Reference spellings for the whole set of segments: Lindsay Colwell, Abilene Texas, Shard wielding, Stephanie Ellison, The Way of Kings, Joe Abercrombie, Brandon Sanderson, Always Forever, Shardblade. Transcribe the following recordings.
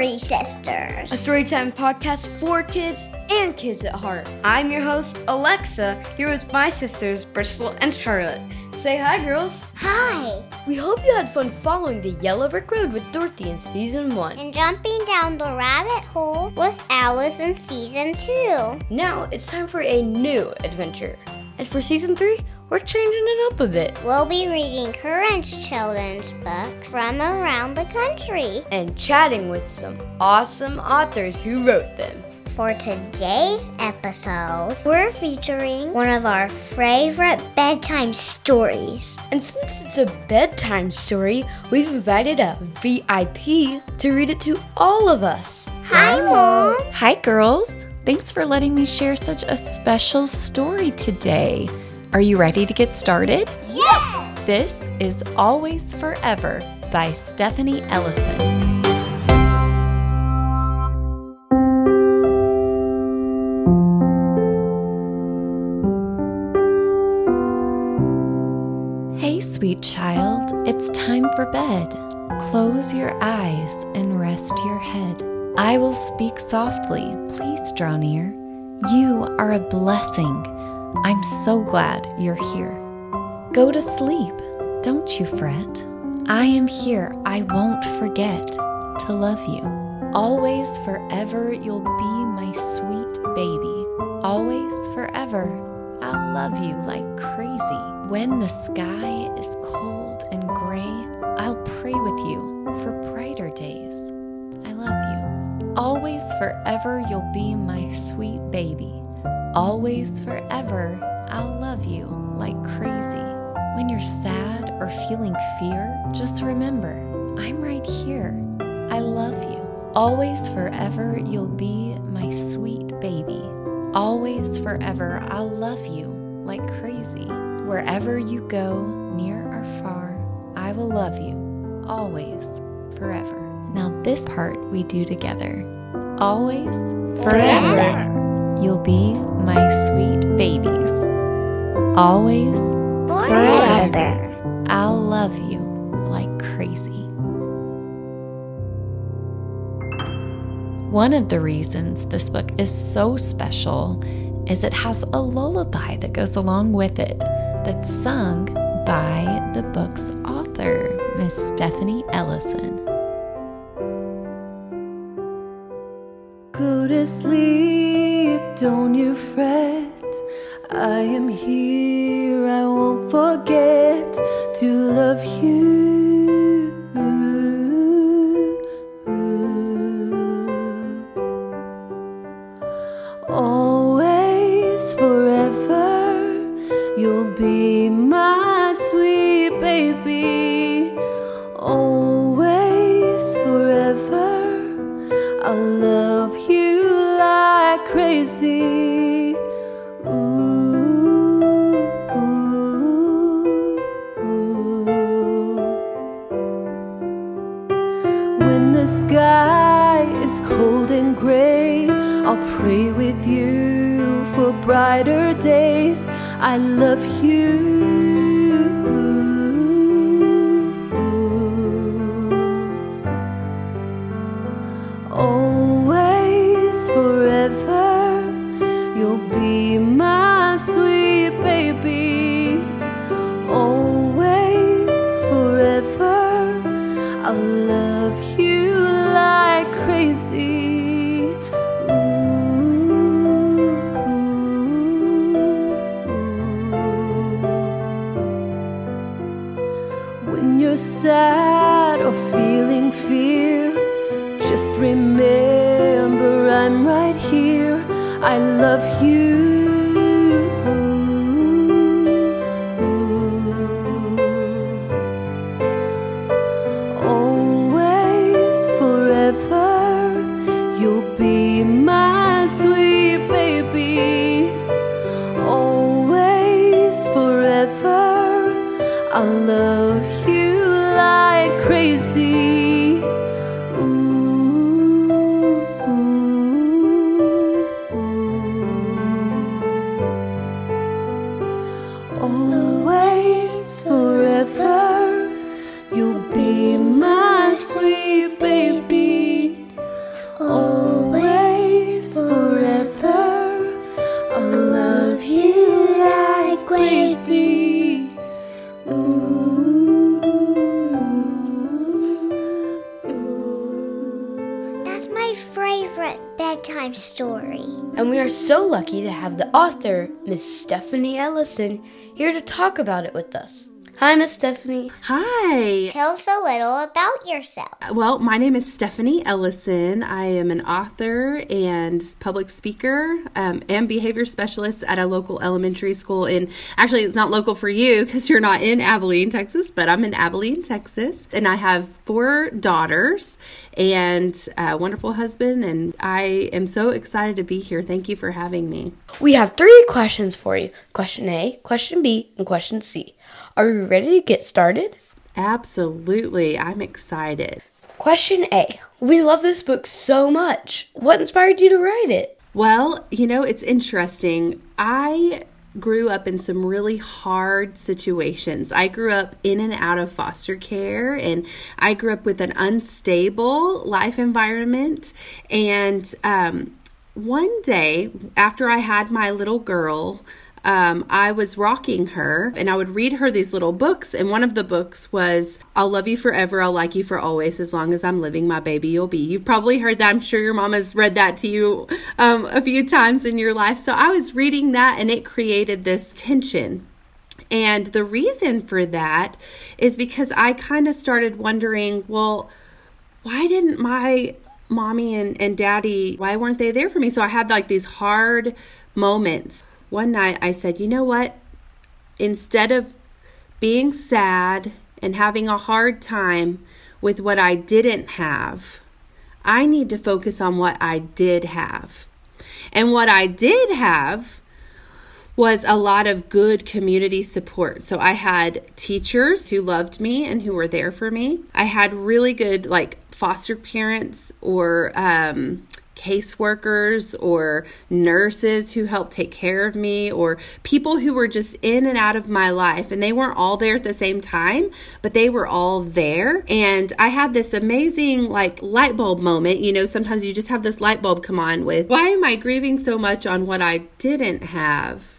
Story Sisters, a storytime podcast for kids and kids at heart. I'm your host, Alexa, here with my sisters, Bristol and Charlotte. Say hi, girls. Hi. We hope you had fun following the Yellow Brick Road with Dorothy in Season 1. And jumping down the rabbit hole with Alice in Season 2. Now it's time for a new adventure. And for Season 3, we're changing it up a bit. We'll be reading current children's books from around the country. And chatting with some awesome authors who wrote them. For today's episode, we're featuring one of our favorite bedtime stories. And since it's a bedtime story, we've invited a VIP to read it to all of us. Hi, Mom. Hi, girls. Thanks for letting me share such a special story today. Are you ready to get started? Yes! This is Always Forever by Stephanie Ellison. Hey, sweet child, it's time for bed. Close your eyes and rest your head. I will speak softly. Please draw near. You are a blessing. I'm so glad you're here. Go to sleep. Don't you fret. I am here. I won't forget to love you. Always forever you'll be my sweet baby. Always forever I'll love you like crazy. When the sky is cold and gray, I'll pray with you for brighter days. I love you. Always forever you'll be my sweet baby. Always forever I'll love you like crazy. When you're sad or feeling fear, just remember, I'm right here. I love you. Always forever you'll be my sweet baby. Always forever I'll love you like crazy. Wherever you go, near or far, I will love you. Always forever. Now this part we do together. Always, forever, you'll be my sweet babies. Always, forever, I'll love you like crazy. One of the reasons this book is so special is it has a lullaby that goes along with it that's sung by the book's author, Miss Stephanie Ellison. Go to sleep, don't you fret. I am here, I won't forget to love you. Always, forever, you'll be my sweet baby. Always, forever, I'll love you like crazy. Ooh, ooh, ooh. When the sky is cold and gray, I'll pray with you for brighter days. I love you. Sad or feeling fear, just remember I'm right here. I love you. Always, forever, you'll be my sweet baby. Always, forever, I'll love you like crazy. Ooh, ooh, ooh. Always, forever, you'll be my sweet baby. That's my favorite bedtime story. And we are so lucky to have the author, Miss Stephanie Ellison, here to talk about it with us. Hi, Miss Stephanie. Hi. Tell us a little about yourself. Well, my name is Stephanie Ellison. I am an author and public speaker and behavior specialist at a local elementary school. And actually, it's not local for you because you're not in Abilene, Texas, but I'm in Abilene, Texas. And I have 4 daughters and a wonderful husband. And I am so excited to be here. Thank you for having me. We have 3 questions for you. Question A, question B, and question C. Are you ready to get started? Absolutely. I'm excited. Question A. We love this book so much. What inspired you to write it? Well, you know, it's interesting. I grew up in some really hard situations. I grew up in and out of foster care, and I grew up with an unstable life environment. And one day, after I had my little girl, I was rocking her and I would read her these little books. And one of the books was, I'll Love You Forever, I'll Like You For Always, As Long As I'm Living, My Baby You'll Be. You've probably heard that. I'm sure your mama's read that to you a few times in your life. So I was reading that and it created this tension. And the reason for that is because I kind of started wondering, well, why didn't my mommy and daddy, why weren't they there for me? So I had like these hard moments. One night I said, you know what, instead of being sad and having a hard time with what I didn't have, I need to focus on what I did have. And what I did have was a lot of good community support. So I had teachers who loved me and who were there for me. I had really good like foster parents or caseworkers or nurses who helped take care of me, or people who were just in and out of my life. And they weren't all there at the same time, but they were all there. And I had this amazing like light bulb moment. You know, sometimes you just have this light bulb come on with, why am I grieving so much on what I didn't have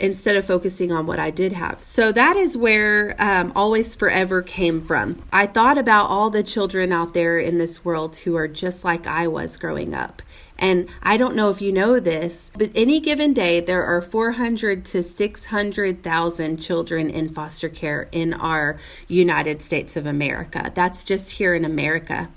instead of focusing on what I did have? So that is where Always Forever came from. I thought about all the children out there in this world who are just like I was growing up. And I don't know if you know this, but any given day, there are 400 to 600,000 children in foster care in our United States of America. That's just here in America.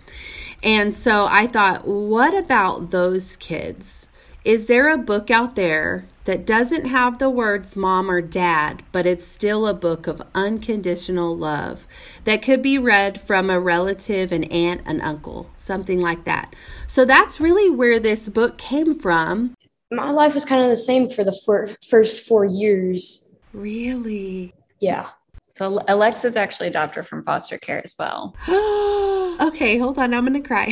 And so I thought, what about those kids? Is there a book out there that doesn't have the words mom or dad, but it's still a book of unconditional love that could be read from a relative, an aunt, an uncle, something like that? So that's really where this book came from. My life was kind of the same for the first 4 years. Really? Yeah. So Alexa's actually adopted from foster care as well. Okay, hold on. I'm going to cry.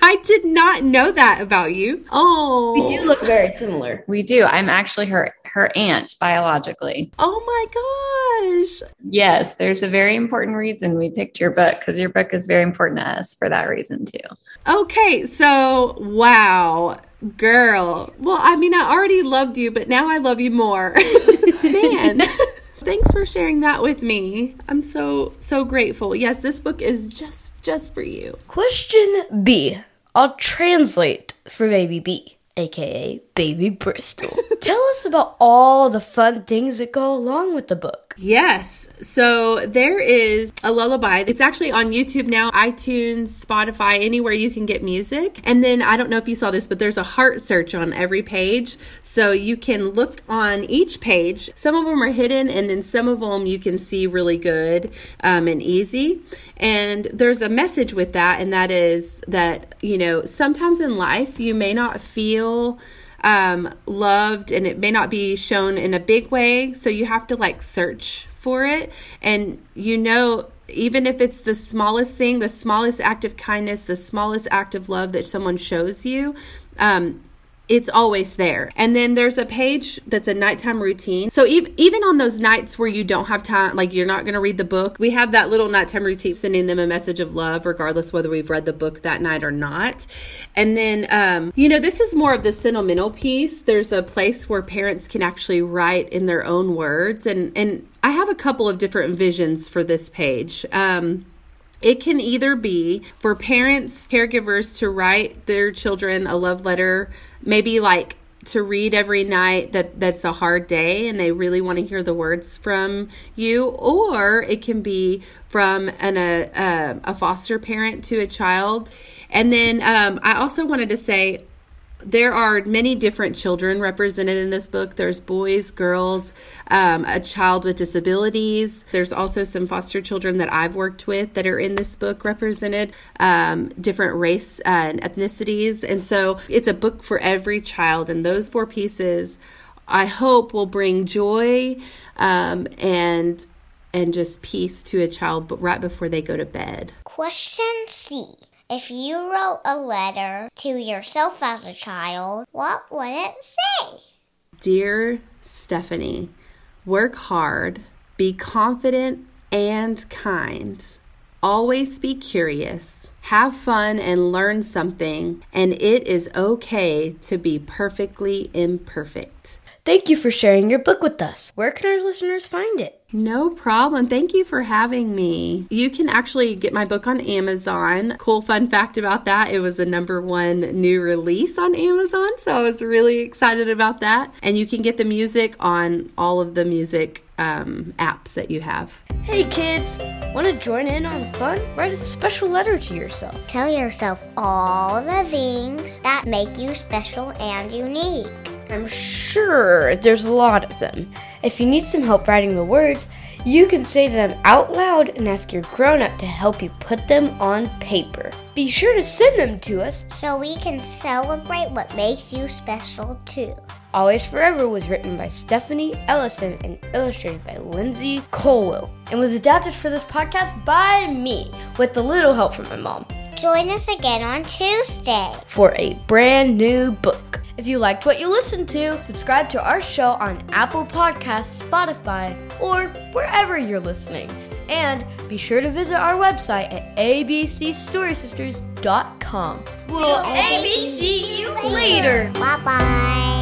I did not know that about you. Oh. We do look very similar. We do. I'm actually her aunt biologically. Oh my gosh. Yes, there's a very important reason we picked your book, because your book is very important to us for that reason too. Okay, so wow, girl. Well, I mean, I already loved you, but now I love you more. Man. Thanks for sharing that with me. I'm so grateful. Yes, this book is just for you. Question B. I'll translate for Baby B, aka Baby Bristol. Tell us about all the fun things that go along with the book. Yes. So there is a lullaby. It's actually on YouTube now, iTunes, Spotify, anywhere you can get music. And then I don't know if you saw this, but there's a heart search on every page. So you can look on each page. Some of them are hidden, and then some of them you can see really good and easy. And there's a message with that, and that is that, you know, sometimes in life you may not feel loved, and it may not be shown in a big way. So you have to like search for it. And you know, even if it's the smallest thing, the smallest act of kindness, the smallest act of love that someone shows you, it's always there. And then there's a page that's a nighttime routine. So even on those nights where you don't have time, like you're not going to read the book, we have that little nighttime routine, sending them a message of love, regardless whether we've read the book that night or not. And then, this is more of the sentimental piece. There's a place where parents can actually write in their own words. And I have a couple of different visions for this page. It can either be for parents, caregivers to write their children a love letter, maybe like to read every night that's a hard day and they really want to hear the words from you, or it can be from a foster parent to a child. And then I also wanted to say, there are many different children represented in this book. There's boys, girls, a child with disabilities. There's also some foster children that I've worked with that are in this book represented, different race and ethnicities. And so it's a book for every child. And those four pieces, I hope, will bring joy and just peace to a child right before they go to bed. Question C. If you wrote a letter to yourself as a child, what would it say? Dear Stephanie, work hard, be confident and kind. Always be curious, have fun and learn something, and it is okay to be perfectly imperfect. Thank you for sharing your book with us. Where can our listeners find it? No problem. Thank you for having me. You can actually get my book on Amazon. Cool fun fact about that, it was a #1 new release on Amazon, so I was really excited about that. And you can get the music on all of the music apps that you have. Hey kids, want to join in on the fun? Write a special letter to yourself. Tell yourself all the things that make you special and unique. I'm sure there's a lot of them. If you need some help writing the words, you can say them out loud and ask your grown-up to help you put them on paper. Be sure to send them to us so we can celebrate what makes you special too. Always Forever was written by Stephanie Ellison and illustrated by Lindsay Colwell and was adapted for this podcast by me with a little help from my mom. Join us again on Tuesday for a brand new book. If you liked what you listened to, subscribe to our show on Apple Podcasts, Spotify, or wherever you're listening. And be sure to visit our website at abcstorysisters.com. We'll ABC you later. Bye-bye.